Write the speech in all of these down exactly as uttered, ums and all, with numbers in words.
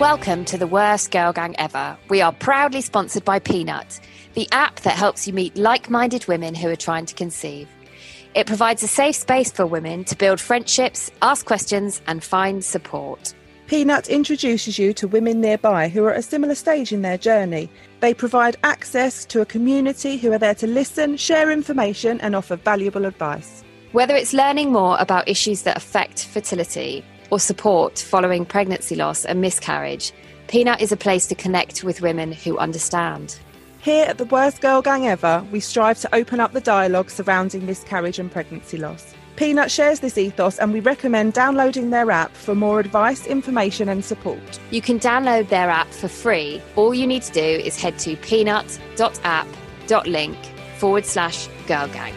Welcome to the worst girl gang ever. We are proudly sponsored by Peanut, the app that helps you meet like-minded women who are trying to conceive. It provides a safe space for women to build friendships, ask questions, and find support. Peanut introduces you to women nearby who are at a similar stage in their journey. They provide access to a community who are there to listen, share information, and offer valuable advice. Whether it's learning more about issues that affect fertility, or support following pregnancy loss and miscarriage, Peanut is a place to connect with women who understand. Here at the Worst Girl Gang Ever, we strive to open up the dialogue surrounding miscarriage and pregnancy loss. Peanut shares this ethos, and we recommend downloading their app for more advice, information and support. You can download their app for free. All you need to do is head to peanut.app.link forward slash girl gang.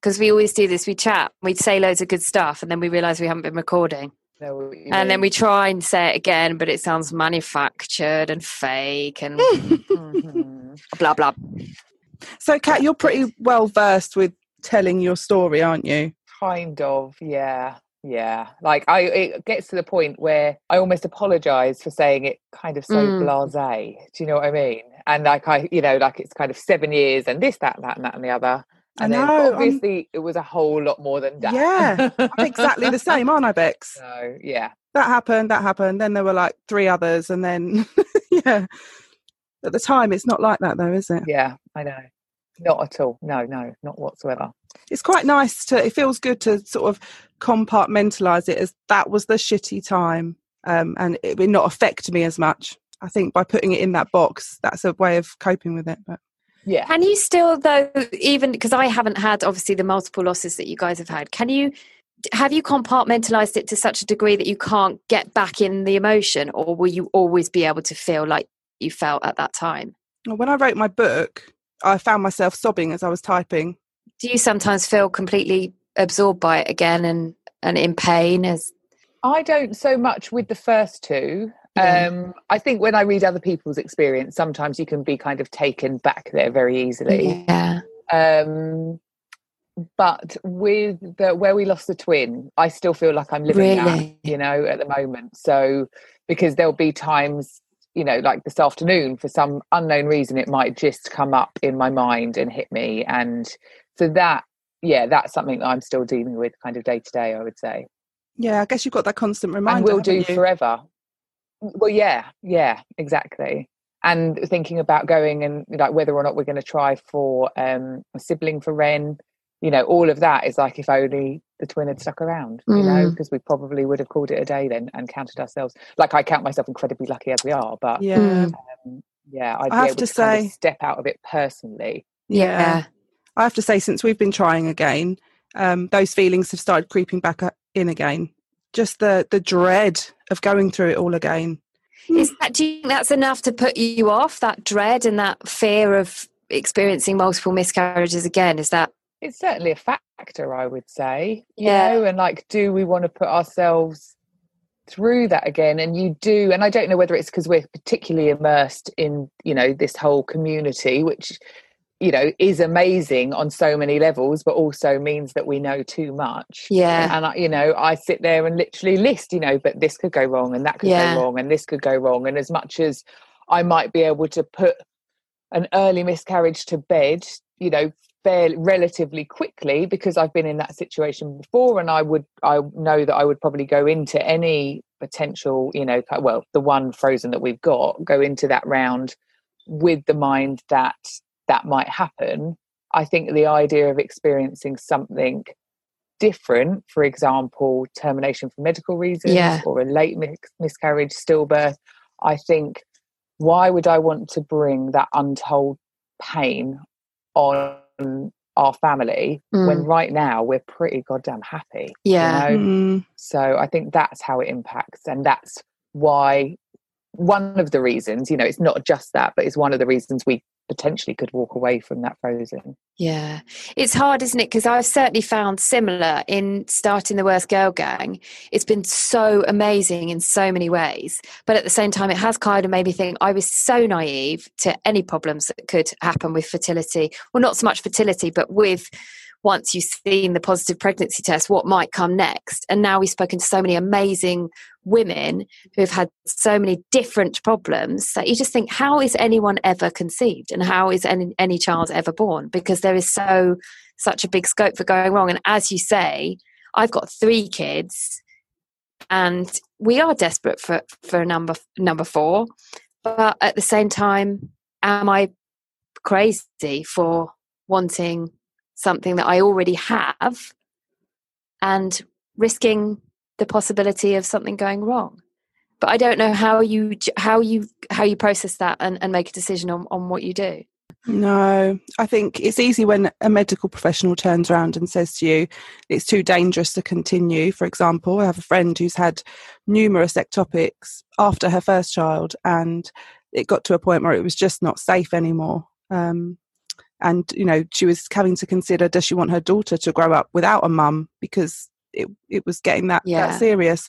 Because we always do this, we chat, we'd say loads of good stuff, and then we realise we haven't been recording. No, and mean. Then we try and say it again, but it sounds manufactured and fake and mm-hmm. blah, blah. So, Kat, you're pretty well versed with telling your story, aren't you? Kind of, yeah. Yeah. Like, I, it gets to the point where I almost apologise for saying it kind of so mm. blasé. Do you know what I mean? And, like, I, you know, like it's kind of seven years and this, that, that, and that, and the other. And then no, obviously I'm... it was a whole lot more than that. Yeah, I'm exactly the same, aren't I, Bex? So, yeah. That happened, that happened. Then there were like three others and then, yeah. At the time, it's not like that though, is it? Yeah, I know. Not at all. No, no, not whatsoever. It's quite nice to, it feels good to sort of compartmentalise it as that was the shitty time um, and it would not affect me as much. I think by putting it in that box, that's a way of coping with it, but. Yeah. Can you still though, even because I haven't had obviously the multiple losses that you guys have had, can you have you compartmentalized it to such a degree that you can't get back in the emotion, or will you always be able to feel like you felt at that time? When I wrote my book, I found myself sobbing as I was typing. Do you sometimes feel completely absorbed by it again and and in pain? As I don't so much with the first two. Um, I think when I read other people's experience, sometimes you can be kind of taken back there very easily. Yeah. Um, but with the, where we lost the twin, I still feel like I'm living that, you know, at the moment. So because there'll be times, you know, like this afternoon, for some unknown reason, it might just come up in my mind and hit me. And so that, yeah, that's something that I'm still dealing with kind of day to day, I would say. Yeah, I guess you've got that constant reminder. And will do forever. Well, yeah, yeah, exactly. And thinking about going and like whether or not we're going to try for um, a sibling for Ren, you know, all of that is like if only the twin had stuck around, you mm. know, because we probably would have called it a day then and counted ourselves. Like I count myself incredibly lucky as we are, but yeah, um, yeah, I'd I have be able to, to say, kind of step out of it personally. Yeah. yeah, I have to say, since we've been trying again, um, those feelings have started creeping back in again. Just the the dread of going through it all again. Is that, do you think that's enough to put you off, that dread and that fear of experiencing multiple miscarriages again? Is that? It's certainly a factor, I would say. Yeah. You know, and like, do we want to put ourselves through that again? And you do. And I don't know whether it's because we're particularly immersed in, you know, this whole community, which, you know, is amazing on so many levels, but also means that we know too much. Yeah. And, I, you know, I sit there and literally list, you know, but this could go wrong and that could yeah. go wrong and this could go wrong. And as much as I might be able to put an early miscarriage to bed, you know, fairly, relatively quickly, because I've been in that situation before and I would, I know that I would probably go into any potential, you know, well, the one frozen that we've got, go into that round with the mind that that might happen. I think the idea of experiencing something different, for example, termination for medical reasons yeah. or a late mis- miscarriage, stillbirth, I think, why would I want to bring that untold pain on our family mm. when right now we're pretty goddamn happy. Yeah. You know? mm. So I think that's how it impacts. And that's why, one of the reasons, you know, it's not just that, but it's one of the reasons we potentially could walk away from that frozen. Yeah. It's hard, isn't it? Because I've certainly found similar in starting the Worst Girl Gang. It's been so amazing in so many ways. But at the same time, it has kind of made me think I was so naive to any problems that could happen with fertility. Well, not so much fertility, but with once you've seen the positive pregnancy test, what might come next. And now we've spoken to so many amazing women who have had so many different problems that you just think, how is anyone ever conceived, and how is any, any child ever born? Because there is so such a big scope for going wrong. And as you say, I've got three kids, and we are desperate for for number number four. But at the same time, am I crazy for wanting something that I already have and risking the possibility of something going wrong? But I don't know how you how you how you process that and, and make a decision on, on what you do. No, I think it's easy when a medical professional turns around and says to you, it's too dangerous to continue. For example, I have a friend who's had numerous ectopics after her first child, and it got to a point where it was just not safe anymore. Um, and, you know, she was having to consider, does she want her daughter to grow up without a mum? Because it it was getting that, yeah. that serious.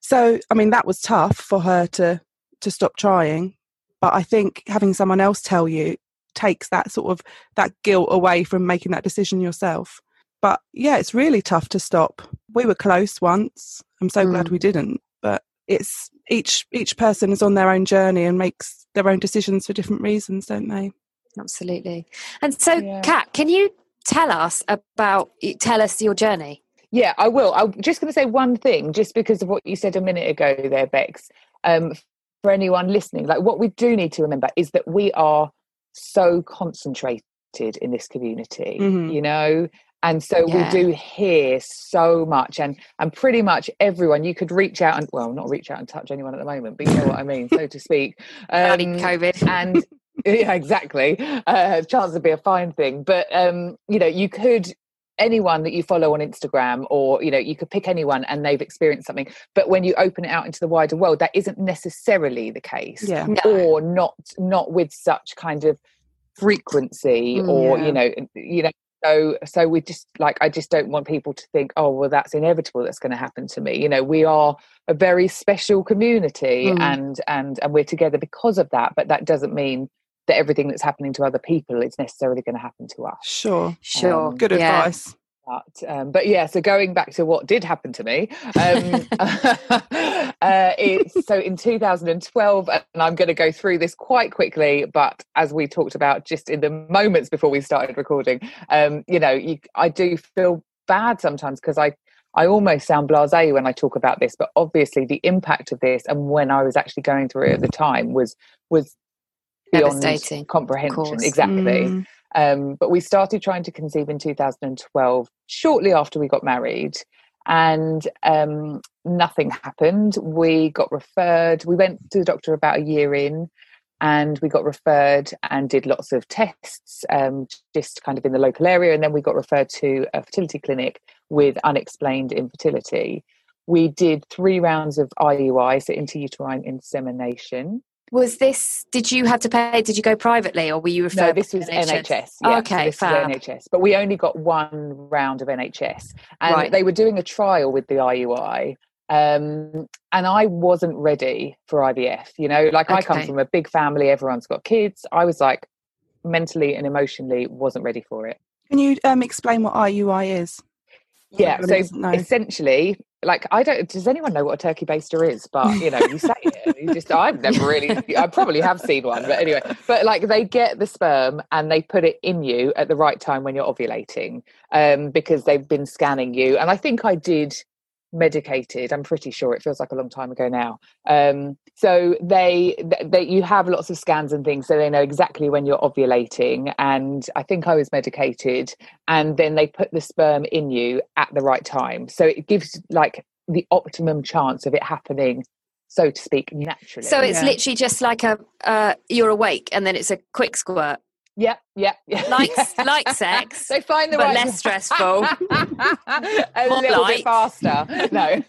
So, I mean, that was tough for her to, to stop trying. But I think having someone else tell you takes that sort of that guilt away from making that decision yourself. But yeah, it's really tough to stop. We were close once. I'm so mm. glad we didn't. But it's each each person is on their own journey and makes their own decisions for different reasons, don't they? Absolutely. And so, yeah. Kat, can you tell us about tell us your journey? Yeah, I will. I'm just going to say one thing, just because of what you said a minute ago there, Bex. Um, for anyone listening, like, what we do need to remember is that we are so concentrated in this community, mm-hmm. you know, and so yeah. we do hear so much, and and pretty much everyone you could reach out and well, not reach out and touch anyone at the moment, but you know what I mean, so to speak. Um, COVID and. Yeah, exactly. Uh, chances would be a fine thing. But, um, you know, you could, anyone that you follow on Instagram, or, you know, you could pick anyone and they've experienced something. But when you open it out into the wider world, that isn't necessarily the case. Yeah. No. Or not not with such kind of frequency mm, or, yeah. you know, you know. So so we just, like, I just don't want people to think, oh, well, that's inevitable, that's going to happen to me. You know, we are a very special community mm. and, and, and we're together because of that. But that doesn't mean that everything that's happening to other people is necessarily going to happen to us. Sure, sure. Um, Good yeah. advice. But, um, but yeah, so going back to what did happen to me, um, uh, it's, so in two thousand twelve, and I'm going to go through this quite quickly, but as we talked about just in the moments before we started recording, um, you know, you, I do feel bad sometimes because I, I almost sound blasé when I talk about this, but obviously the impact of this and when I was actually going through it at the time was was beyond devastating comprehension. Exactly. Mm. Um, but we started trying to conceive in two thousand twelve, shortly after we got married, and um, nothing happened. We got referred. We went to the doctor about a year in, and we got referred and did lots of tests, um, just kind of in the local area. And then we got referred to a fertility clinic with unexplained infertility. We did three rounds of I U I, so intrauterine insemination. Was this, did you have to pay, did you go privately or were you referred? No, this was N H S. N H S yeah. Oh, okay, so this fab. Was N H S. But we only got one round of N H S. And right. they were doing a trial with the I U I. Um, and I wasn't ready for I V F, you know, like okay. I come from a big family, everyone's got kids. I was like mentally and emotionally wasn't ready for it. Can you um, explain what I U I is? Yeah, yeah so no. essentially... Like, I don't, does anyone know what a turkey baster is? But, you know, you say it, you just, I've never really, I probably have seen one, but anyway. But, like, they get the sperm and they put it in you at the right time when you're ovulating um, because they've been scanning you. And I think I did medicated, I'm pretty sure, it feels like a long time ago now. Um, so they, they, you have lots of scans and things, so they know exactly when you're ovulating. And I think I was medicated, and then they put the sperm in you at the right time. So it gives like the optimum chance of it happening, so to speak, naturally. So it's yeah. literally just like a, uh, you're awake and then it's a quick squirt. Yep, yep, yep. Like, yeah. like sex. They find the but right less stressful. A More little light. bit faster. No.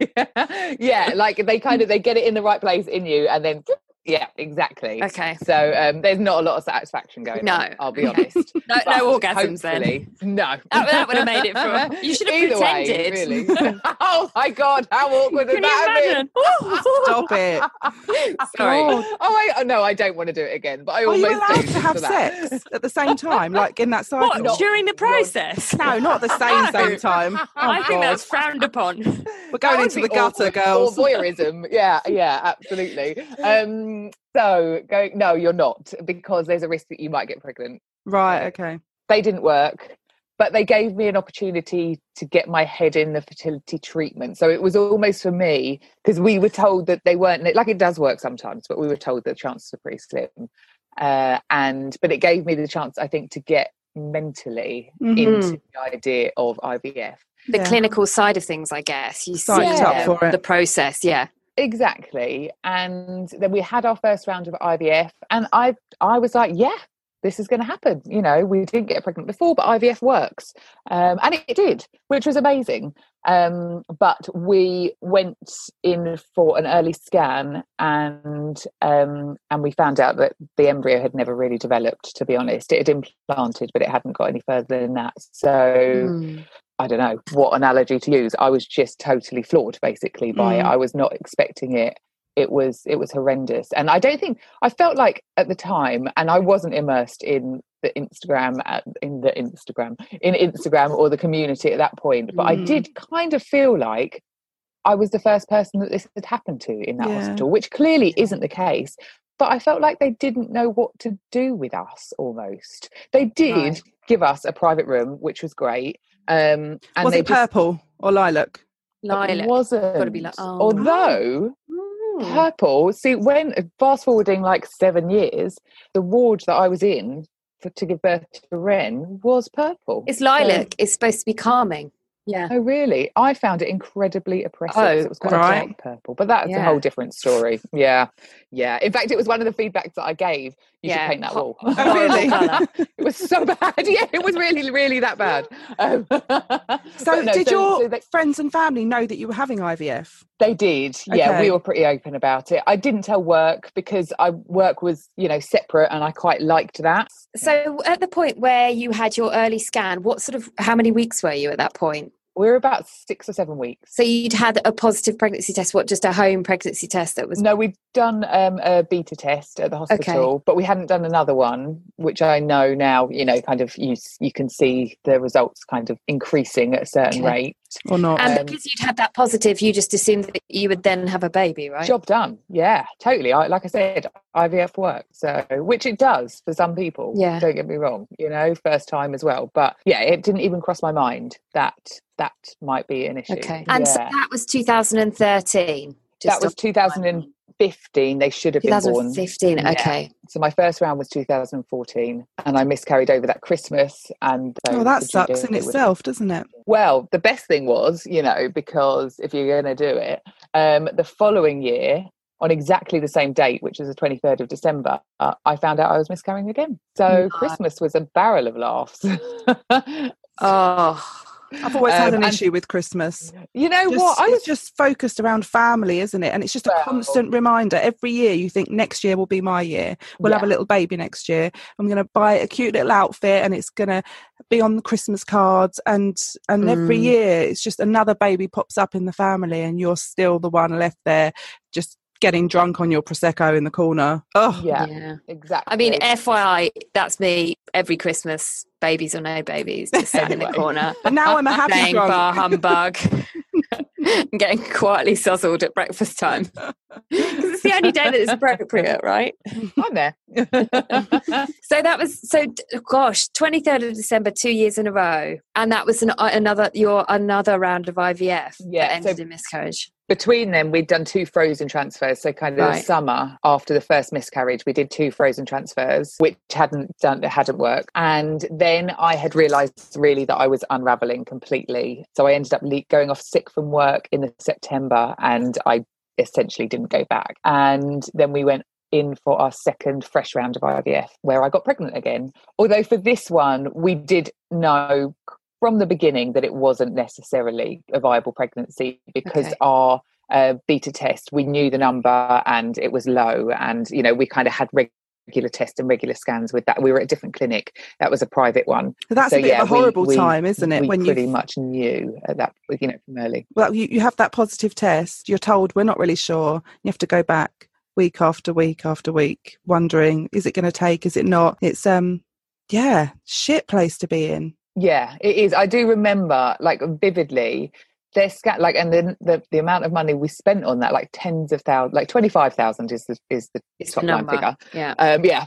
yeah. yeah, like they kind of, they get it in the right place in you and then, yeah, exactly. Okay. So um, there's not a lot of satisfaction going no. on, I'll be honest. no, no orgasms then. No. That, that would have made it for, you should have Either pretended. Way, really. Oh my God, how awkward would that have Stop it. Sorry. Oh, oh I, no, I don't want to do it again, but I almost do. Are you allowed to have sex at the same time, like in that cycle? What, not, during the process? No, not the same no. same time. Oh, I think God. that's frowned upon. We're going into the gutter, girls. Or voyeurism. Yeah, yeah, absolutely. Um, so, going, no, you're not, because there's a risk that you might get pregnant. Right, okay. They didn't work. But they gave me an opportunity to get my head in the fertility treatment. So it was almost for me, because we were told that they weren't, like it does work sometimes, but we were told the chances are pretty slim. Uh, and, but it gave me the chance, I think, to get mentally mm-hmm. into the idea of I V F. The yeah. clinical side of things, I guess. You see yeah. up for it. The process, yeah. Exactly. And then we had our first round of I V F and I, I was like, yeah. this is going to happen. You know, we didn't get pregnant before, but I V F works. Um, and it did, which was amazing. Um, but we went in for an early scan and um, and we found out that the embryo had never really developed, to be honest. It had implanted, but it hadn't got any further than that. So mm. I don't know what analogy to use. I was just totally floored, basically, by mm. it. I was not expecting it. It was it was horrendous. And I don't think, I felt like at the time, and I wasn't immersed in the Instagram, in the Instagram, in Instagram or the community at that point. But mm. I did kind of feel like I was the first person that this had happened to in that yeah. hospital, which clearly isn't the case. But I felt like they didn't know what to do with us almost. They did right. give us a private room, which was great. Um, and was they it just, purple or lilac? Lilac. It wasn't. Gotta be like, oh, although... No. Purple. See, when fast forwarding like seven years, the ward that I was in for, to give birth to Ren was purple. It's lilac. So, it's supposed to be calming. Yeah. Oh, really? I found it incredibly oppressive. Oh, it was quite right. a dark purple, but that's yeah. a whole different story. Yeah, yeah. In fact, it was one of the feedbacks that I gave. You yeah. should paint that wall. Oh, really? It was so bad. Yeah, it was really, really that bad. Um, so, no, did so, your so they, friends and family know that you were having I V F? They did. Yeah, okay. We were pretty open about it. I didn't tell work because I work was, you know, separate, and I quite liked that. So, at the point where you had your early scan, what sort of how many weeks were you at that point? We were about six or seven weeks. So you'd had a positive pregnancy test, what, just a home pregnancy test that was... No, we'd done um, a beta test at the hospital, okay. but we hadn't done another one, which I know now, you know, kind of you you can see the results kind of increasing at a certain okay. rate. Or not. And um, because you'd had that positive, you just assumed that you would then have a baby, right? Job done. Yeah, totally. I, like I said, I V F works, so, which it does for some people. Yeah. Don't get me wrong, you know, first time as well. But yeah, it didn't even cross my mind that... that might be an issue. Okay. And yeah. so that was two thousand thirteen. That was two thousand fifteen. They should have been born. two thousand fifteen, okay. Yeah. So my first round was two thousand fourteen and I miscarried over that Christmas. And oh, that sucks in itself, doesn't it? Well, the best thing was, you know, because if you're going to do it, um, the following year, on exactly the same date, which was the twenty-third of December, uh, I found out I was miscarrying again. So oh. Christmas was a barrel of laughs. oh, I've always um, had an issue with Christmas. You know just, what? I was just focused around family, isn't it? And it's just a well, constant reminder. Every year you think next year will be my year. We'll yeah. have a little baby next year. I'm going to buy a cute little outfit and it's going to be on the Christmas cards. And, and mm. every year it's just another baby pops up in the family and you're still the one left there just getting drunk on your Prosecco in the corner. Oh, yeah, yeah. exactly. I mean, F Y I, that's me every Christmas. Babies or no babies, just sitting anyway. in the corner. But now I'm a happy playing drunk. Bar humbug and getting quietly sozzled at breakfast time. Because it's the only day that it's appropriate, right? I'm there. So that was, so gosh, twenty-third of December, two years in a row. And that was an, another your another round of I V F yeah, that ended so in miscarriage. Between them, we'd done two frozen transfers. So kind of right. the summer after the first miscarriage, we did two frozen transfers, which hadn't done, hadn't worked. And then Then I had realised really that I was unravelling completely. So I ended up le- going off sick from work in the September and I essentially didn't go back. And then we went in for our second fresh round of I V F, where I got pregnant again. Although for this one, we did know from the beginning that it wasn't necessarily a viable pregnancy, because okay. our uh, beta test, we knew the number and it was low. And, you know, we kind of had regular regular tests and regular scans with that. We were at a different clinic. That was a private one. So that's so, a bit yeah, of a horrible we, we, time, isn't it? We when pretty you've... much knew at that, you know, from early. Well, you, you have that positive test. You're told we're not really sure. You have to go back week after week after week, wondering, is it going to take? Is it not? It's um, yeah, shit place to be in. Yeah, it is. I do remember, like, vividly. They're scat like, and then the the amount of money we spent on that, like tens of thousands, like twenty five thousand is the is the it's top line figure. Yeah, um, yeah,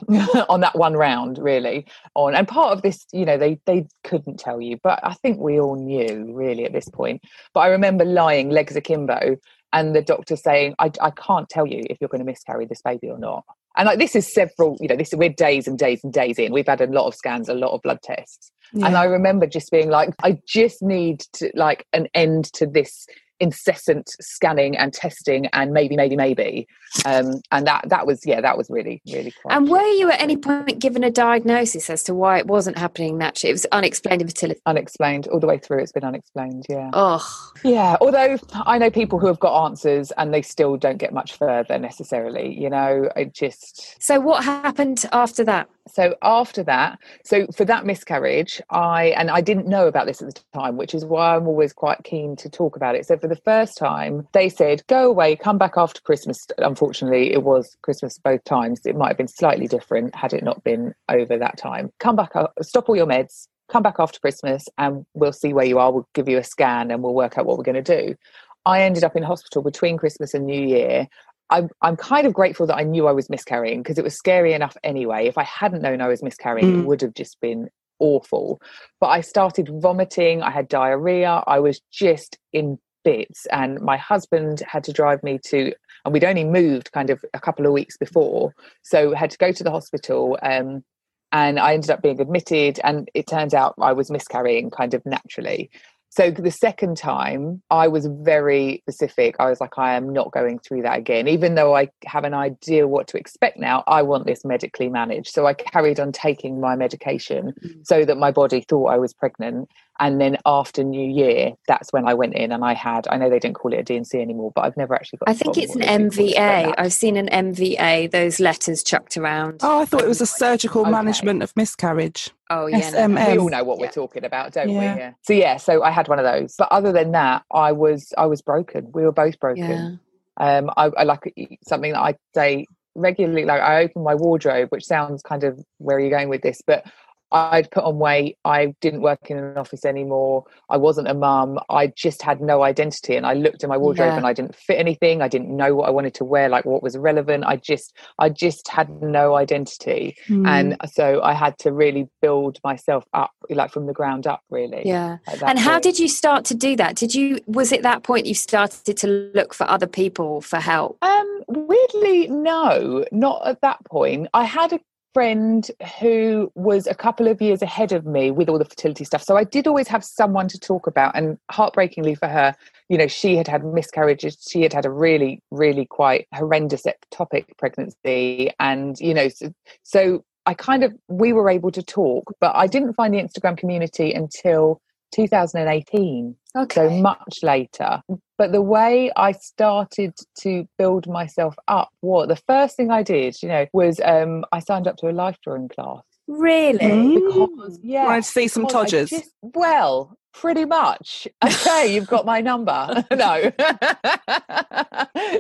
on that one round, really. On and part of this, you know, they they couldn't tell you, but I think we all knew really at this point. But I remember lying legs akimbo, and the doctor saying, "I I can't tell you if you're going to miscarry this baby or not." And like this is several, you know, this we're days and days and days in. We've had a lot of scans, a lot of blood tests. Yeah. And I remember just being like, I just need to like an end to this incessant scanning and testing and maybe, maybe, maybe. Um, and that that was, yeah, that was really, really quite. And were you at any point given a diagnosis as to why it wasn't happening naturally? It was unexplained infertility. Unexplained. All the way through it's been unexplained, yeah. Oh. Yeah, although I know people who have got answers and they still don't get much further necessarily, you know, it just... So what happened after that? So after that, so for that miscarriage, I, and I didn't know about this at the time, which is why I'm always quite keen to talk about it. So for the first time, they said, go away, come back after Christmas. Unfortunately, it was Christmas both times. It might have been slightly different had it not been over that time. Come back, up, stop all your meds, come back after Christmas and we'll see where you are. We'll give you a scan and we'll work out what we're going to do. I ended up in hospital between Christmas and New Year. I'm, I'm kind of grateful that I knew I was miscarrying because it was scary enough anyway. If I hadn't known I was miscarrying, mm. it would have just been awful. But I started vomiting. I had diarrhea. I was just in bits. And my husband had to drive me to, and we'd only moved kind of a couple of weeks before. So I had to go to the hospital. Um, and I ended up being admitted. And it turns out I was miscarrying kind of naturally. So the second time, I was very specific. I was like, I am not going through that again. Even though I have an idea what to expect now, I want this medically managed. So I carried on taking my medication mm. so that my body thought I was pregnant. And then after New Year, that's when I went in and I had, I know they don't call it a D and C anymore, but I've never actually got I think it's an M V A. I've seen an M V A, those letters chucked around. Oh, I thought it was a surgical okay. management of miscarriage. Oh, yeah. S M M. We all know what yeah. we're talking about, don't yeah. we? Yeah. So, yeah, so I had one of those. But other than that, I was I was broken. We were both broken. Yeah. Um, I, I like something that I say regularly, like I open my wardrobe, which sounds kind of, where are you going with this? But I'd put on weight. I didn't work in an office anymore. I wasn't a mum. I just had no identity. And I looked in my wardrobe yeah. and I didn't fit anything. I didn't know what I wanted to wear, like what was relevant. I just, I just had no identity. Mm. And so I had to really build myself up, like from the ground up, really. Yeah. And point. How did you start to do that? Did you, was it that point you started to look for other people for help? Um, weirdly, no, not at that point. I had a friend who was a couple of years ahead of me with all the fertility stuff. So I did always have someone to talk about, and heartbreakingly for her, you know, she had had miscarriages. She had had a really, really quite horrendous ectopic pregnancy. And, you know, so, so I kind of, we were able to talk, but I didn't find the Instagram community until two thousand eighteen. Okay. So much later. But the way I started to build myself up, what the first thing I did, you know, was um, I signed up to a life drawing class. Really? Because, yeah. Wanted to see some Todgers. Just, well, pretty much. Okay, you've got my number. No.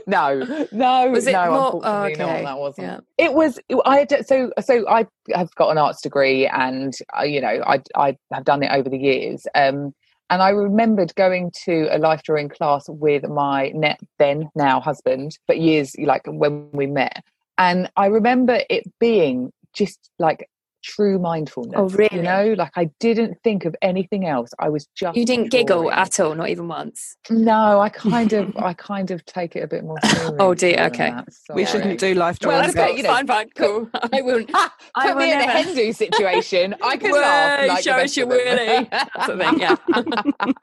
no. No. Was it no, more? Unfortunately, oh, okay. no, that wasn't. Yeah. It was, I, so, so I have got an arts degree and, uh, you know, I, I have done it over the years. Um, And I remembered going to a life drawing class with my net then now husband, but years like when we met. And I remember it being just like true mindfulness. Oh, really? You know, like I didn't think of anything else. I was just. You didn't drawing. Giggle at all, not even once. No, I kind of, I kind of take it a bit more seriously. Oh dear. Okay, we shouldn't do life drawings. Well, okay, you know, fine, fine, cool. I will. Ah, I put will me in never. A Hindu situation. I can Whoa, laugh. Like show us your willy. That's the thing.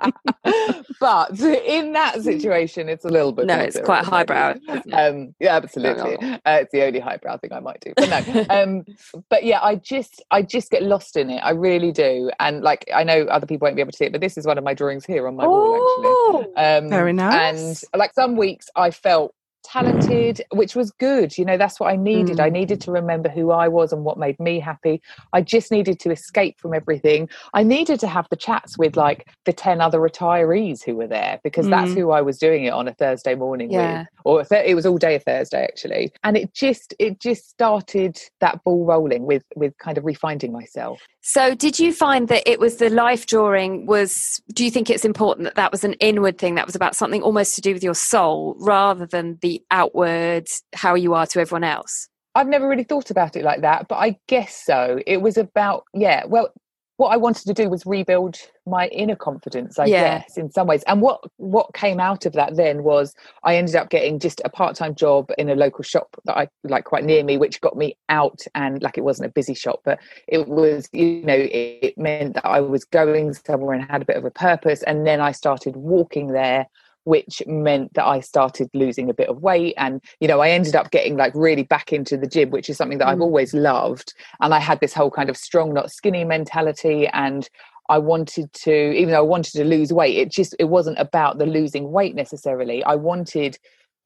Yeah. But in that situation, it's a little bit. No, it's serious. Quite highbrow. Isn't it? Um, yeah, absolutely. Uh, it's the only highbrow thing I might do. But no. Um, but yeah, I just. I just get lost in it. I really do. And like, I know other people won't be able to see it, but this is one of my drawings here on my oh, wall, actually. Um, very nice. And like some weeks I felt talented, which was good. You know, that's what I needed. Mm. I needed to remember who I was and what made me happy. I just needed to escape from everything. I needed to have the chats with like the ten other retirees who were there, because mm. that's who I was doing it on a Thursday morning yeah. with. Or a th- it was all day of Thursday, actually. And it just it just started that ball rolling with with kind of refinding myself. So did you find that it was the life drawing was, do you think it's important that that was an inward thing, that was about something almost to do with your soul rather than the outward, how you are to everyone else? I've never really thought about it like that, but I guess so. It was about, yeah, well, what I wanted to do was rebuild my inner confidence, I yeah. guess, in some ways. And what, what came out of that then was I ended up getting just a part-time job in a local shop that I like quite near me, which got me out. And like, it wasn't a busy shop, but it was, you know, it, it meant that I was going somewhere and had a bit of a purpose. And then I started walking there, which meant that I started losing a bit of weight. And, you know, I ended up getting like really back into the gym, which is something that I've always loved. And I had this whole kind of strong, not skinny mentality. And I wanted to, even though I wanted to lose weight, it just, it wasn't about the losing weight necessarily. I wanted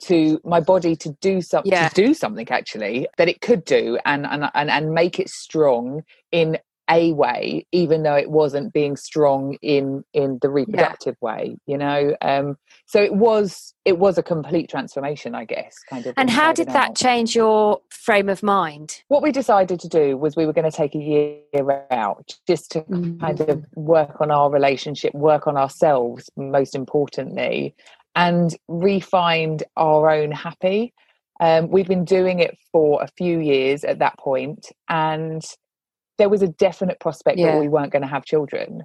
to my body to do something, yeah. to do something actually that it could do and, and, and, and make it strong in a way, even though it wasn't being strong in in the reproductive yeah. way, you know. Um so it was it was a complete transformation, I guess, kind of. And how did that out. change your frame of mind? What we decided to do was we were going to take a year out just to mm. kind of work on our relationship, work on ourselves most importantly, and re-find our own happy. Um we've been doing it for a few years at that point, and there was a definite prospect yeah. that we weren't going to have children,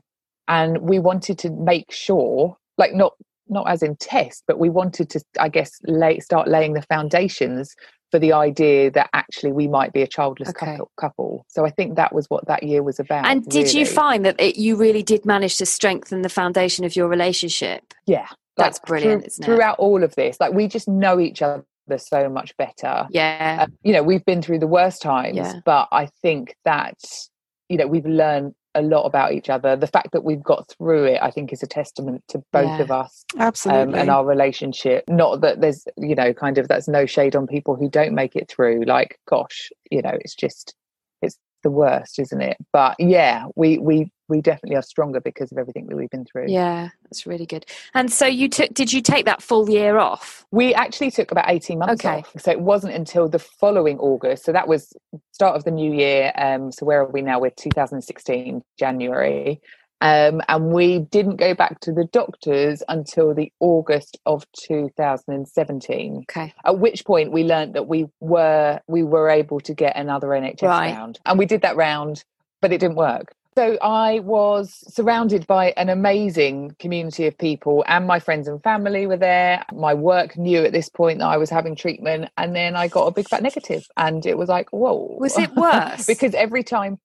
and we wanted to make sure, like not not as in test, but we wanted to, I guess, lay, start laying the foundations for the idea that actually we might be a childless okay. couple, couple. So I think that was what that year was about. And did really. you find that it, you really did manage to strengthen the foundation of your relationship? Yeah. Like, that's brilliant, through, isn't it? Throughout all of this, like we just know each other so much better. Yeah. Uh, you know, we've been through the worst times, yeah. but I think that, you know, we've learned a lot about each other. The fact that we've got through it, I think, is a testament to both yeah. of us. Absolutely. Um, and our relationship. Not that there's, you know, kind of, that's no shade on people who don't make it through. Like, gosh, you know, it's just, it's the worst, isn't it? But yeah, we, we, we definitely are stronger because of everything that we've been through. Yeah, that's really good. And so you took, did you take that full year off? We actually took about eighteen months okay. off. So it wasn't until the following August. So that was start of the new year. Um, so where are we now? We're two thousand sixteen, January. Um, and we didn't go back to the doctors until the August of two thousand seventeen. Okay. At which point we learned that we were, we were able to get another N H S right. round. And we did that round, but it didn't work. So I was surrounded by an amazing community of people, and my friends and family were there. My work knew at this point that I was having treatment, and then I got a big fat negative, and it was like, whoa. Was it worse? Because every time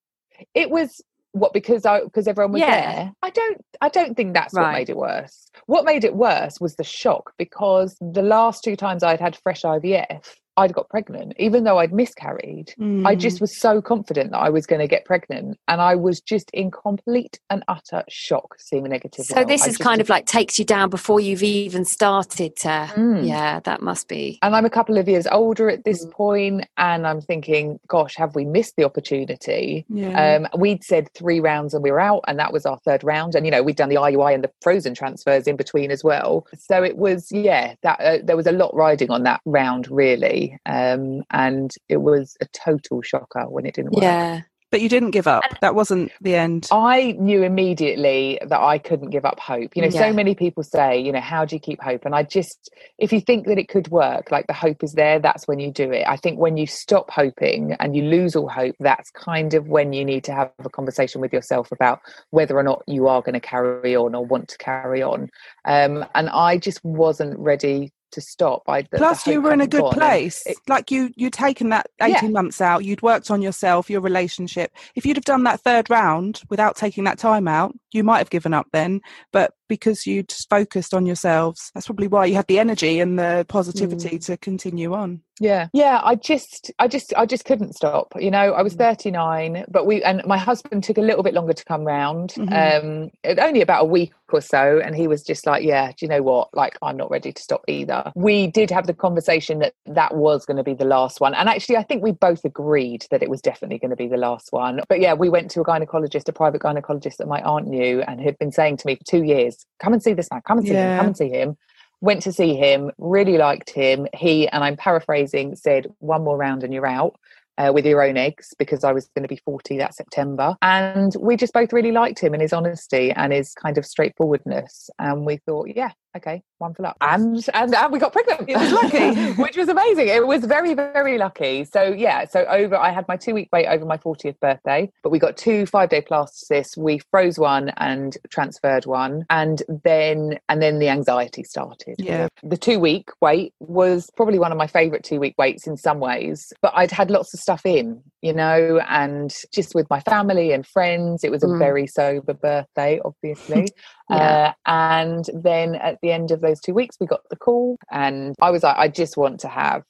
it was what because I because everyone was yeah. there. I don't I don't think that's right. what made it worse. What made it worse was the shock, because the last two times I'd had fresh I V F, I'd got pregnant, even though I'd miscarried. Mm. I just was so confident that I was going to get pregnant, and I was just in complete and utter shock seeing the negative. So well. this I is kind didn't... of like takes you down before you've even started to, mm. yeah, that must be. And I'm a couple of years older at this mm. point, and I'm thinking, gosh, have we missed the opportunity? Yeah. Um, we'd said three rounds and we were out, and that was our third round. And, you know, we'd done the I U I and the frozen transfers in between as well. So it was, yeah, that uh, there was a lot riding on that round, really. Um, and it was a total shocker when it didn't work. Yeah. But you didn't give up. And that wasn't the end. I knew immediately that I couldn't give up hope. You know, yeah. so many people say, you know, how do you keep hope? And I just, if you think that it could work, like the hope is there, that's when you do it. I think when you stop hoping and you lose all hope, that's kind of when you need to have a conversation with yourself about whether or not you are going to carry on or want to carry on. Um, and I just wasn't ready to stop. I, the, Plus, the you were in a good place. It, like you, you'd taken that eighteen yeah. months out. You'd worked on yourself, your relationship. If you'd have done that third round without taking that time out, you might have given up then. But because you'd focused on yourselves, that's probably why you had the energy and the positivity mm. to continue on. Yeah, yeah. I just, I just, I just couldn't stop. You know, I was thirty-nine, but we and my husband took a little bit longer to come round. Mm-hmm. Um, only about a week or so, and he was just like, "Yeah, do you know what? Like, I'm not ready to stop either." We did have the conversation that that was going to be the last one. And actually, I think we both agreed that it was definitely going to be the last one. But yeah, we went to a gynecologist, a private gynecologist that my aunt knew and had been saying to me for two years, come and see this man, come and see yeah. him, come and see him. Went to see him, really liked him. He, and I'm paraphrasing, said one more round and you're out. Uh, with your own eggs, because I was going to be forty that September, and we just both really liked him and his honesty and his kind of straightforwardness, and we thought, yeah, okay, one for luck, and and, and we got pregnant. It was lucky, which was amazing. It was very, very lucky. So yeah, so over I had my two week wait over my fortieth birthday, but we got two five day blastocysts. We froze one and transferred one, and then and then the anxiety started. Yeah, the two week wait was probably one of my favourite two week waits in some ways, but I'd had lots of stuff in, you know, and just with my family and friends. It was a mm. very sober birthday, obviously. yeah. Uh, and then at the end of those two weeks, we got the call, and I was like, I just want to have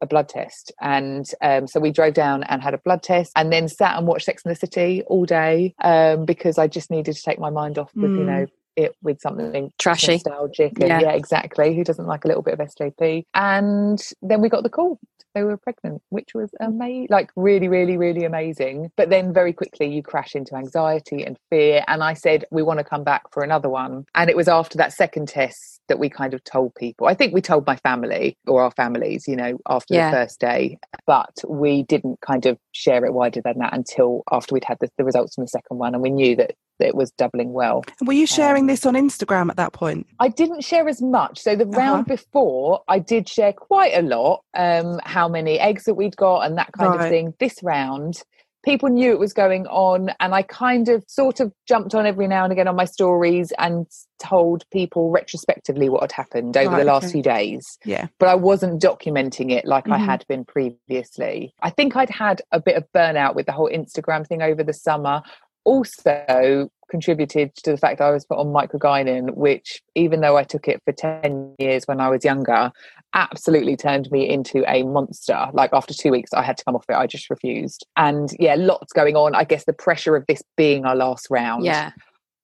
a blood test. And um, so we drove down and had a blood test, and then sat and watched Sex and the City all day um, because I just needed to take my mind off with, mm. you know, it with something trashy, nostalgic, and, yeah. yeah, exactly. Who doesn't like a little bit of S J P? And then we got the call. They were pregnant, which was amazing, like really, really, really amazing. But then very quickly you crash into anxiety and fear. And I said, we want to come back for another one. And it was after that second test that we kind of told people. I think we told my family or our families, you know, after yeah. the first day, but we didn't kind of share it wider than that until after we'd had the, the results from the second one. And we knew that it was doubling well. Were you sharing um, this on Instagram at that point? I didn't share as much. So the round uh-huh. before, I did share quite a lot, um, how many eggs that we'd got and that kind right. of thing. This round, people knew it was going on, and I kind of sort of jumped on every now and again on my stories and told people retrospectively what had happened over right, the last okay. few days. Yeah. But I wasn't documenting it like mm-hmm. I had been previously. I think I'd had a bit of burnout with the whole Instagram thing over the summer. Also contributed to the fact that I was put on microgynin, which, even though I took it for ten years when I was younger, absolutely turned me into a monster. Like, after two weeks I had to come off it. I just refused. And yeah, lots going on. I guess the pressure of this being our last round. Yeah,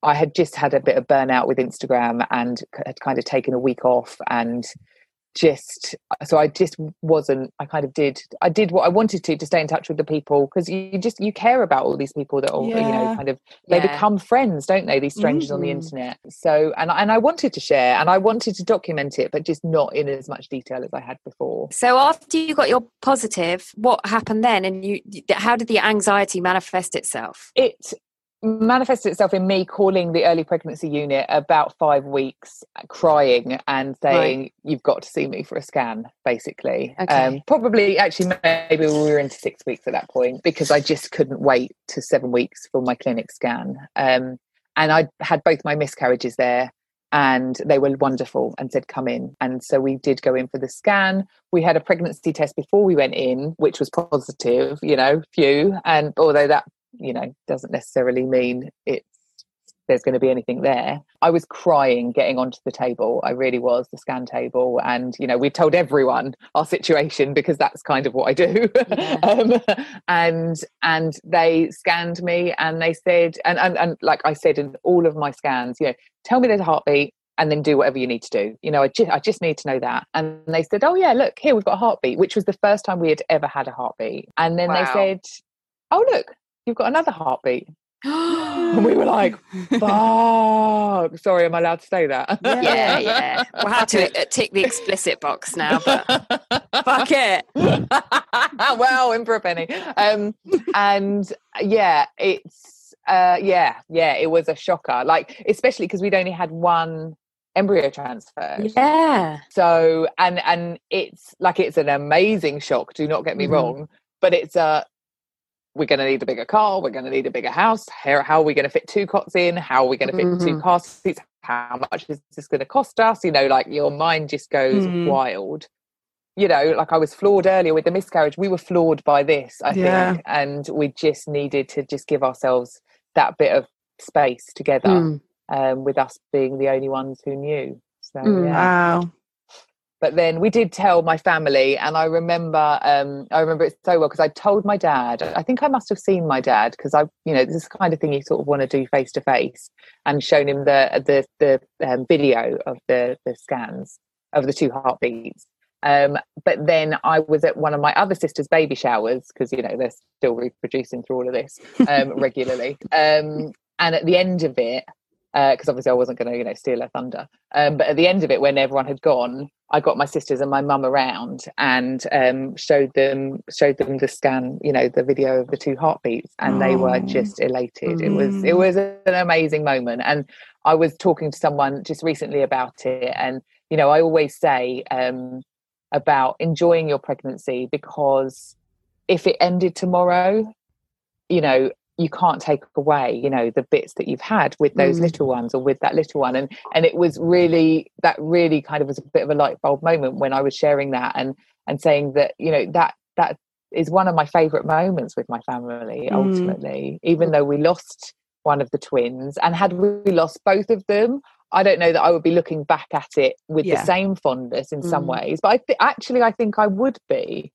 I had just had a bit of burnout with Instagram and had kind of taken a week off, and just so I just wasn't I kind of did I did what I wanted to to stay in touch with the people, because you just you care about all these people that all yeah. you know kind of they yeah. become friends, don't they, these strangers mm. on the internet. So and, and I wanted to share and I wanted to document it, but just not in as much detail as I had before. So after you got your positive, what happened then, and you how did the anxiety manifest itself? It manifested itself in me calling the early pregnancy unit about five weeks crying and saying right. you've got to see me for a scan, basically. Okay. Um, probably actually maybe we were into six weeks at that point, because I just couldn't wait to seven weeks for my clinic scan. Um, and I had both my miscarriages there, and they were wonderful and said, come in. And so we did go in for the scan. We had a pregnancy test before we went in, which was positive, you know, phew. And although that you know, doesn't necessarily mean it's there's going to be anything there. I was crying getting onto the table. I really was, the scan table. And, you know, we told everyone our situation, because that's kind of what I do. Yeah. um, and and they scanned me, and they said, and, and, and like I said in all of my scans, you know, tell me there's a heartbeat, and then do whatever you need to do. You know, I, ju- I just need to know that. And they said, oh yeah, look, here, we've got a heartbeat, which was the first time we had ever had a heartbeat. And then wow. they said, oh look, you've got another heartbeat. And we were like, fuck. Sorry, am I allowed to say that? Yeah, yeah. We'll have to tick the explicit box now, but fuck it. Well, in for a penny. Um, and yeah, it's, uh, yeah, yeah, it was a shocker. Like, especially because we'd only had one embryo transfer. Yeah. So, and, and it's like, it's an amazing shock. Do not get me mm-hmm. wrong, but it's a, we're going to need a bigger car. We're going to need a bigger house. How, how are we going to fit two cots in? How are we going to fit mm-hmm. two car seats? How much is this going to cost us? You know, like your mind just goes mm-hmm. wild. You know, like I was floored earlier with the miscarriage. We were floored by this, I yeah. think. And we just needed to just give ourselves that bit of space together mm. um, with us being the only ones who knew. So, mm, yeah. Wow. But then we did tell my family, and I remember, um, I remember it so well because I told my dad. I think I must have seen my dad because I, you know, this is the kind of thing you sort of want to do face to face, and shown him the the the um, video of the the scans of the two heartbeats. Um, but then I was at one of my other sister's baby showers because you know they're still reproducing through all of this um, regularly. Um, and at the end of it, because uh, obviously I wasn't going to, you know, steal her thunder. Um, but at the end of it, when everyone had gone, I got my sisters and my mum around and um, showed them showed them the scan, you know, the video of the two heartbeats, and oh. they were just elated. Mm. It was it was an amazing moment. And I was talking to someone just recently about it, and you know, I always say um, about enjoying your pregnancy, because if it ended tomorrow, you know, you can't take away, you know, the bits that you've had with those mm. little ones or with that little one. And, and it was really, that really kind of was a bit of a light bulb moment when I was sharing that and, and saying that, you know, that, that is one of my favorite moments with my family, ultimately, mm. even though we lost one of the twins. And had we lost both of them, I don't know that I would be looking back at it with yeah. the same fondness in mm. some ways, but I th- actually, I think I would be,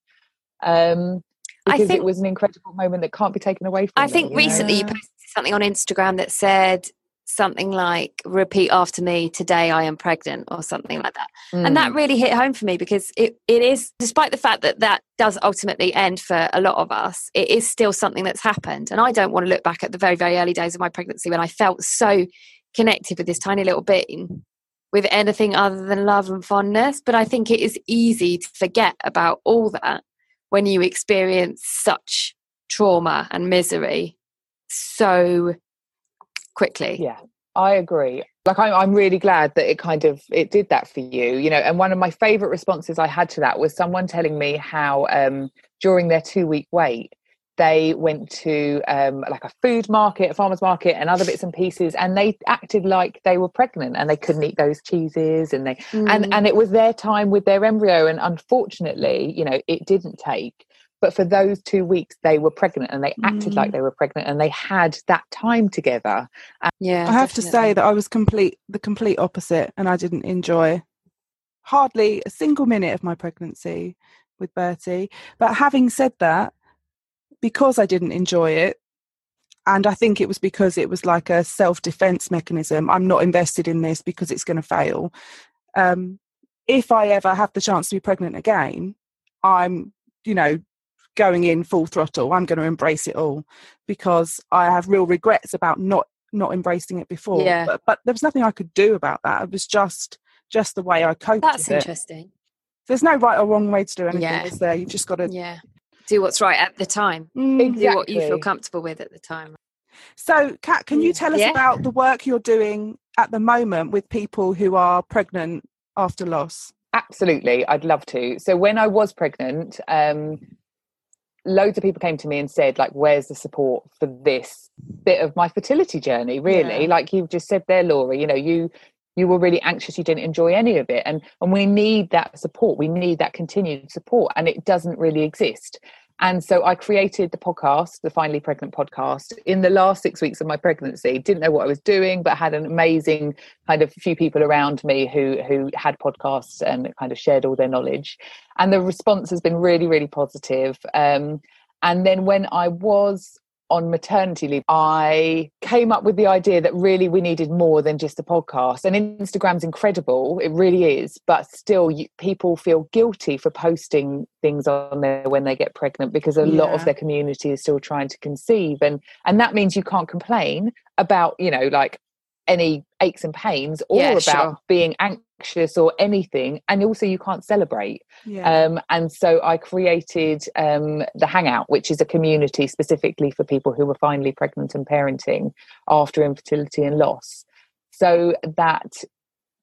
um, Because I think it was an incredible moment that can't be taken away from I me, think you recently know? You posted something on Instagram that said something like, repeat after me, today I am pregnant, or something like that. Mm. And that really hit home for me because it, it is, despite the fact that that does ultimately end for a lot of us, it is still something that's happened. And I don't want to look back at the very, very early days of my pregnancy when I felt so connected with this tiny little being with anything other than love and fondness. But I think it is easy to forget about all that when you experience such trauma and misery so quickly. Yeah, I agree. Like, I'm, I'm really glad that it kind of, it did that for you, you know, and one of my favourite responses I had to that was someone telling me how um, during their two week wait, they went to um, like a food market, a farmer's market and other bits and pieces, and they acted like they were pregnant and they couldn't eat those cheeses, and they mm. and, and it was their time with their embryo, and unfortunately, you know, it didn't take. But for those two weeks they were pregnant and they acted mm. like they were pregnant and they had that time together. And yeah, I have definitely. to say that I was complete the complete opposite, and I didn't enjoy hardly a single minute of my pregnancy with Bertie. But having said that, because I didn't enjoy it, and I think it was because it was like a self-defense mechanism, I'm not invested in this because it's going to fail. Um, if I ever have the chance to be pregnant again, I'm, you know, going in full throttle. I'm going to embrace it all, because I have real regrets about not not embracing it before. Yeah. But, but there was nothing I could do about that. It was just just the way I coped That's with interesting. It. There's no right or wrong way to do anything, yeah. is there? You've just got to... Yeah. Do what's right at the time. Exactly. Do what you feel comfortable with at the time. So, Kat, can you tell us yeah. about the work you're doing at the moment with people who are pregnant after loss? Absolutely, I'd love to. So when I was pregnant, um, loads of people came to me and said, like, where's the support for this bit of my fertility journey, really? Yeah. Like you've just said there, Laura, you know, you... you were really anxious, you didn't enjoy any of it. And and we need that support. We need that continued support. And it doesn't really exist. And so I created the podcast, the Finally Pregnant podcast, in the last six weeks of my pregnancy. Didn't know what I was doing, but had an amazing kind of few people around me who, who had podcasts and kind of shared all their knowledge. And the response has been really, really positive. Um, and then when I was on maternity leave, I came up with the idea that really we needed more than just a podcast. And Instagram's incredible, it really is, but still you, people feel guilty for posting things on there when they get pregnant, because a yeah. lot of their community is still trying to conceive, and and that means you can't complain about, you know, like any aches and pains or yeah, about sure. being anxious or anything, and also you can't celebrate. yeah. Um and so I created um the Hangout, which is a community specifically for people who were finally pregnant and parenting after infertility and loss, so that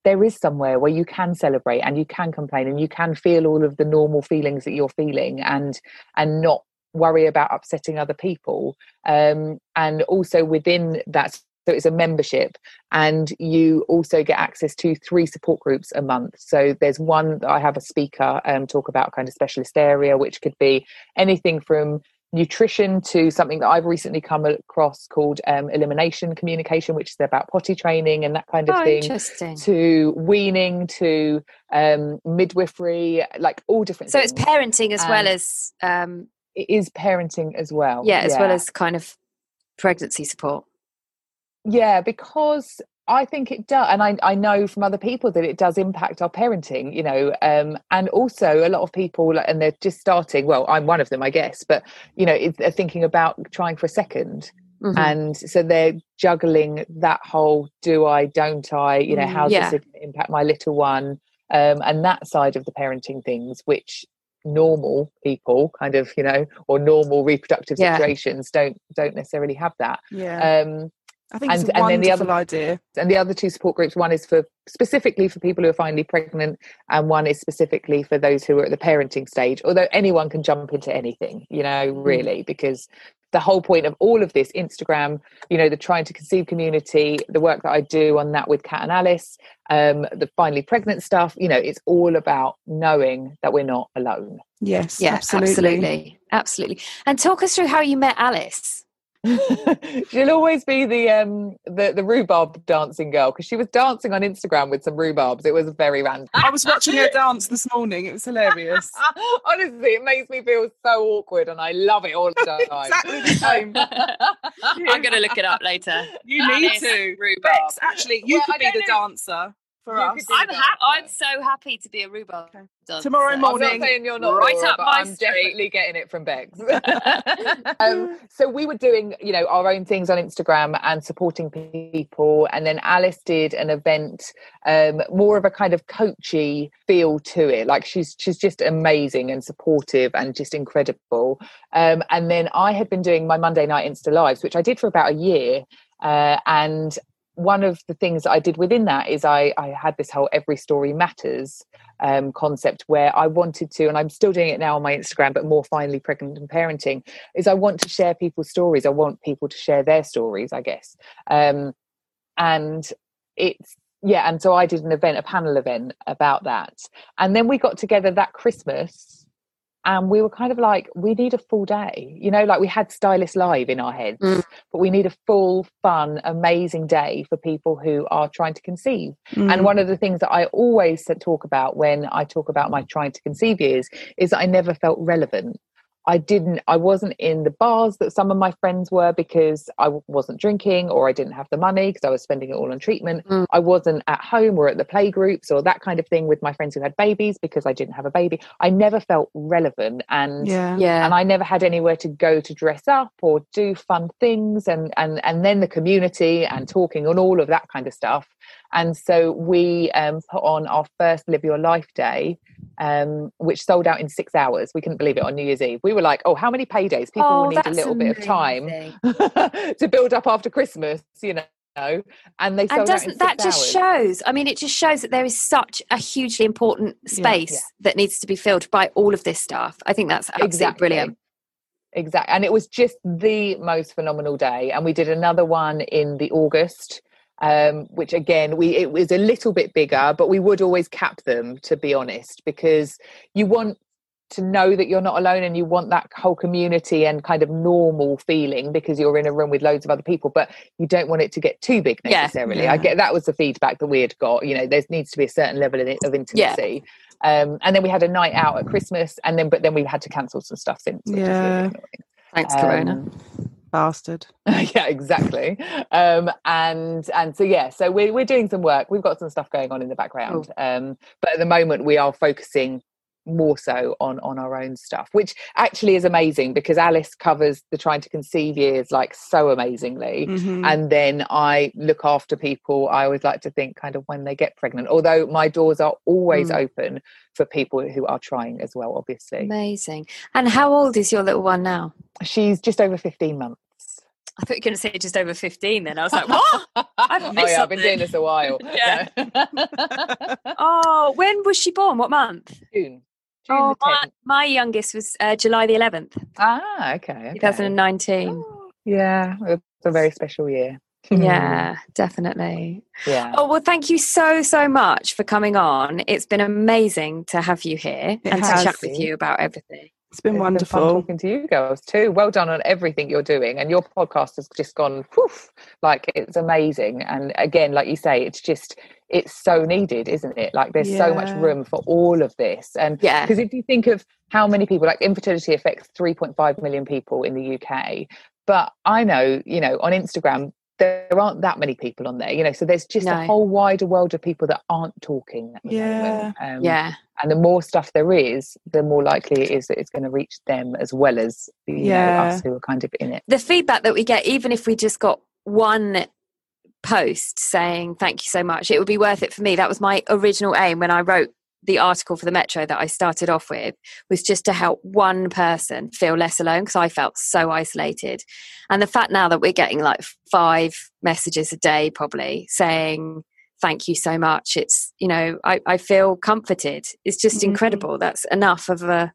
there is somewhere where you can celebrate and you can complain and you can feel all of the normal feelings that you're feeling, and and not worry about upsetting other people. Um and also within that, so it's a membership, and you also get access to three support groups a month. So there's one that I have a speaker um, talk about kind of specialist area, which could be anything from nutrition to something that I've recently come across called um, elimination communication, which is about potty training and that kind of oh, thing, interesting. To weaning, to um, midwifery, like all different so things. It's parenting as um, well as... Um, it is parenting as well. Yeah, as yeah. well as kind of pregnancy support. Yeah, because I think it does. And I, I know from other people that it does impact our parenting, you know, um, and also a lot of people, and they're just starting, well, I'm one of them, I guess, but, you know, they're thinking about trying for a second. Mm-hmm. And so they're juggling that whole do I, don't I, you know, how's yeah. this impact my little one, um, and that side of the parenting things, which normal people kind of, you know, or normal reproductive yeah. situations don't don't necessarily have that. Yeah. Um, I think and, it's a wonderful and then the other, idea. And the other two support groups, one is for specifically for people who are finally pregnant, and one is specifically for those who are at the parenting stage, although anyone can jump into anything, you know, really, mm. because the whole point of all of this, Instagram, you know, the Trying to Conceive community, the work that I do on that with Kat and Alice, um, the finally pregnant stuff, you know, it's all about knowing that we're not alone. Yes, yeah, absolutely. Absolutely. Absolutely. And talk us through how you met Alice. She'll always be the um the, the rhubarb dancing girl, because she was dancing on Instagram with some rhubarbs. It was very random. I was watching her dance this morning. It was hilarious. Honestly, it makes me feel so awkward, and I love it all the time. Exactly the same. I'm gonna look it up later. You Alice, need to rhubarb. Bex, actually you well, could be the know. dancer for you us. I'm ha- I'm so happy to be a rhubarb okay. dancer. Tomorrow morning. I'm not saying you're not right Laura, up but my I'm street. Definitely getting it from Bex. Um, so we were doing, you know, our own things on Instagram and supporting people, and then Alice did an event, um, more of a kind of coachy feel to it. Like she's she's just amazing and supportive and just incredible. Um, and then I had been doing my Monday night Insta lives, which I did for about a year, uh, and one of the things I did within that is I, I had this whole Every Story Matters um, concept, where I wanted to, and I'm still doing it now on my Instagram, but more finally pregnant and parenting, is I want to share people's stories. I want people to share their stories, I guess. Um, and it's, yeah. And so I did an event, a panel event about that. And then we got together that Christmas, and we were kind of like, we need a full day, you know, like we had Stylist Live in our heads, mm. but we need a full, fun, amazing day for people who are trying to conceive. Mm. And one of the things that I always talk about when I talk about my trying to conceive years is that I never felt relevant. I didn't, I wasn't in the bars that some of my friends were, because I w- wasn't drinking, or I didn't have the money because I was spending it all on treatment. Mm. I wasn't at home or at the playgroups or that kind of thing with my friends who had babies, because I didn't have a baby. I never felt relevant, and yeah. Yeah. and I never had anywhere to go to dress up or do fun things, and, and, and then the community and talking and all of that kind of stuff. And so we um, put on our first Live Your Life Day, um, which sold out in six hours. We couldn't believe it on New Year's Eve. We were like, oh, how many paydays? People oh, will need a little amazing. Bit of time to build up after Christmas, you know. And they sold and doesn't, out in six that just hours. Shows, I mean, it just shows that there is such a hugely important space yeah, yeah. that needs to be filled by all of this stuff. I think that's absolutely exactly. brilliant. Exactly. And it was just the most phenomenal day. And we did another one in the August Um, which again, we it was a little bit bigger, but we would always cap them, to be honest, because you want to know that you're not alone, and you want that whole community and kind of normal feeling, because you're in a room with loads of other people, but you don't want it to get too big necessarily. Yeah, yeah. I get that was the feedback that we had got, you know, there needs to be a certain level of intimacy. Yeah. Um, and then we had a night out at Christmas, and then but then we had to cancel some stuff since. Yeah. Thanks, um, Corona. bastard. Yeah, exactly. Um, and and so yeah, so we're we're doing some work. We've got some stuff going on in the background, oh. um, but at the moment we are focusing more so on on our own stuff, which actually is amazing because Alice covers the trying to conceive years like so amazingly, mm-hmm. and then I look after people. I always like to think kind of when they get pregnant, although my doors are always mm. open for people who are trying as well, obviously. Amazing. And how old is your little one now? She's just over fifteen months. I thought you were going to say just over fifteen then. I was like, what? I've missed oh, yeah, I've been doing this a while. Yeah. Oh, when was she born? What month? June. June oh, my, my youngest was uh, July the eleventh. Ah, okay. okay. twenty nineteen. Oh, yeah, it's a very special year. Yeah, definitely. Yeah. Oh, well, thank you so, so much for coming on. It's been amazing to have you here it and to chat been. with you about everything. It's been it's wonderful. Been fun talking to you girls too. Well done on everything you're doing. And your podcast has just gone, poof, like it's amazing. And again, like you say, it's just, it's so needed, isn't it? Like there's yeah. so much room for all of this. And yeah, because if you think of how many people, like infertility affects three point five million people in the U K. But I know, you know, on Instagram, there aren't that many people on there, you know, so there's just no. a whole wider world of people that aren't talking at the yeah. moment. Um, yeah. And the more stuff there is, the more likely it is that it's going to reach them as well as you yeah. know, us who are kind of in it. The feedback that we get, even if we just got one post saying, thank you so much, it would be worth it for me. That was my original aim when I wrote the article for the Metro that I started off with, was just to help one person feel less alone, because I felt so isolated. And the fact now that we're getting like five messages a day probably saying thank you so much, it's, you know, I, I feel comforted. It's just mm-hmm. incredible. That's enough of a,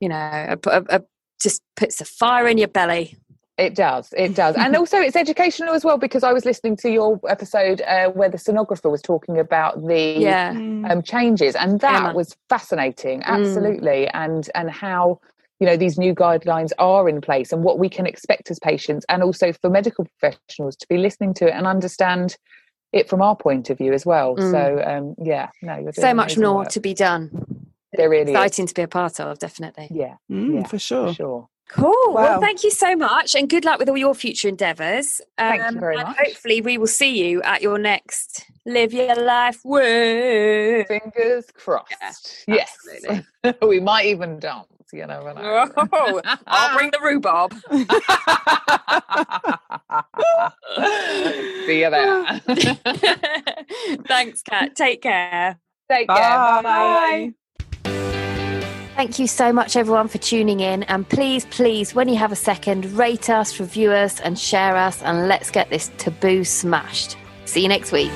you know, a, a, a just puts a fire in your belly. It does. It does. And also it's educational as well, because I was listening to your episode uh, where the sonographer was talking about the yeah. um, changes, and that yeah. was fascinating. Absolutely. Mm. And, and how, you know, these new guidelines are in place and what we can expect as patients, and also for medical professionals to be listening to it and understand it from our point of view as well. Mm. So, um, yeah, no, you're doing so much more work to be done. There really exciting is. to be a part of, definitely. Yeah, mm, yeah for sure. For sure. Cool. Wow. Well, thank you so much, and good luck with all your future endeavours. Um, thank you very and much. Hopefully we will see you at your next Live Your Life World. Fingers crossed. Yeah, yes. We might even dance, you know. When I oh, I'll bring the rhubarb. See you there. Thanks, Kat. Take care. Take Bye. care. Bye. Bye. Thank you so much, everyone, for tuning in. And please, please, when you have a second, rate us, review us and share us. And let's get this taboo smashed. See you next week.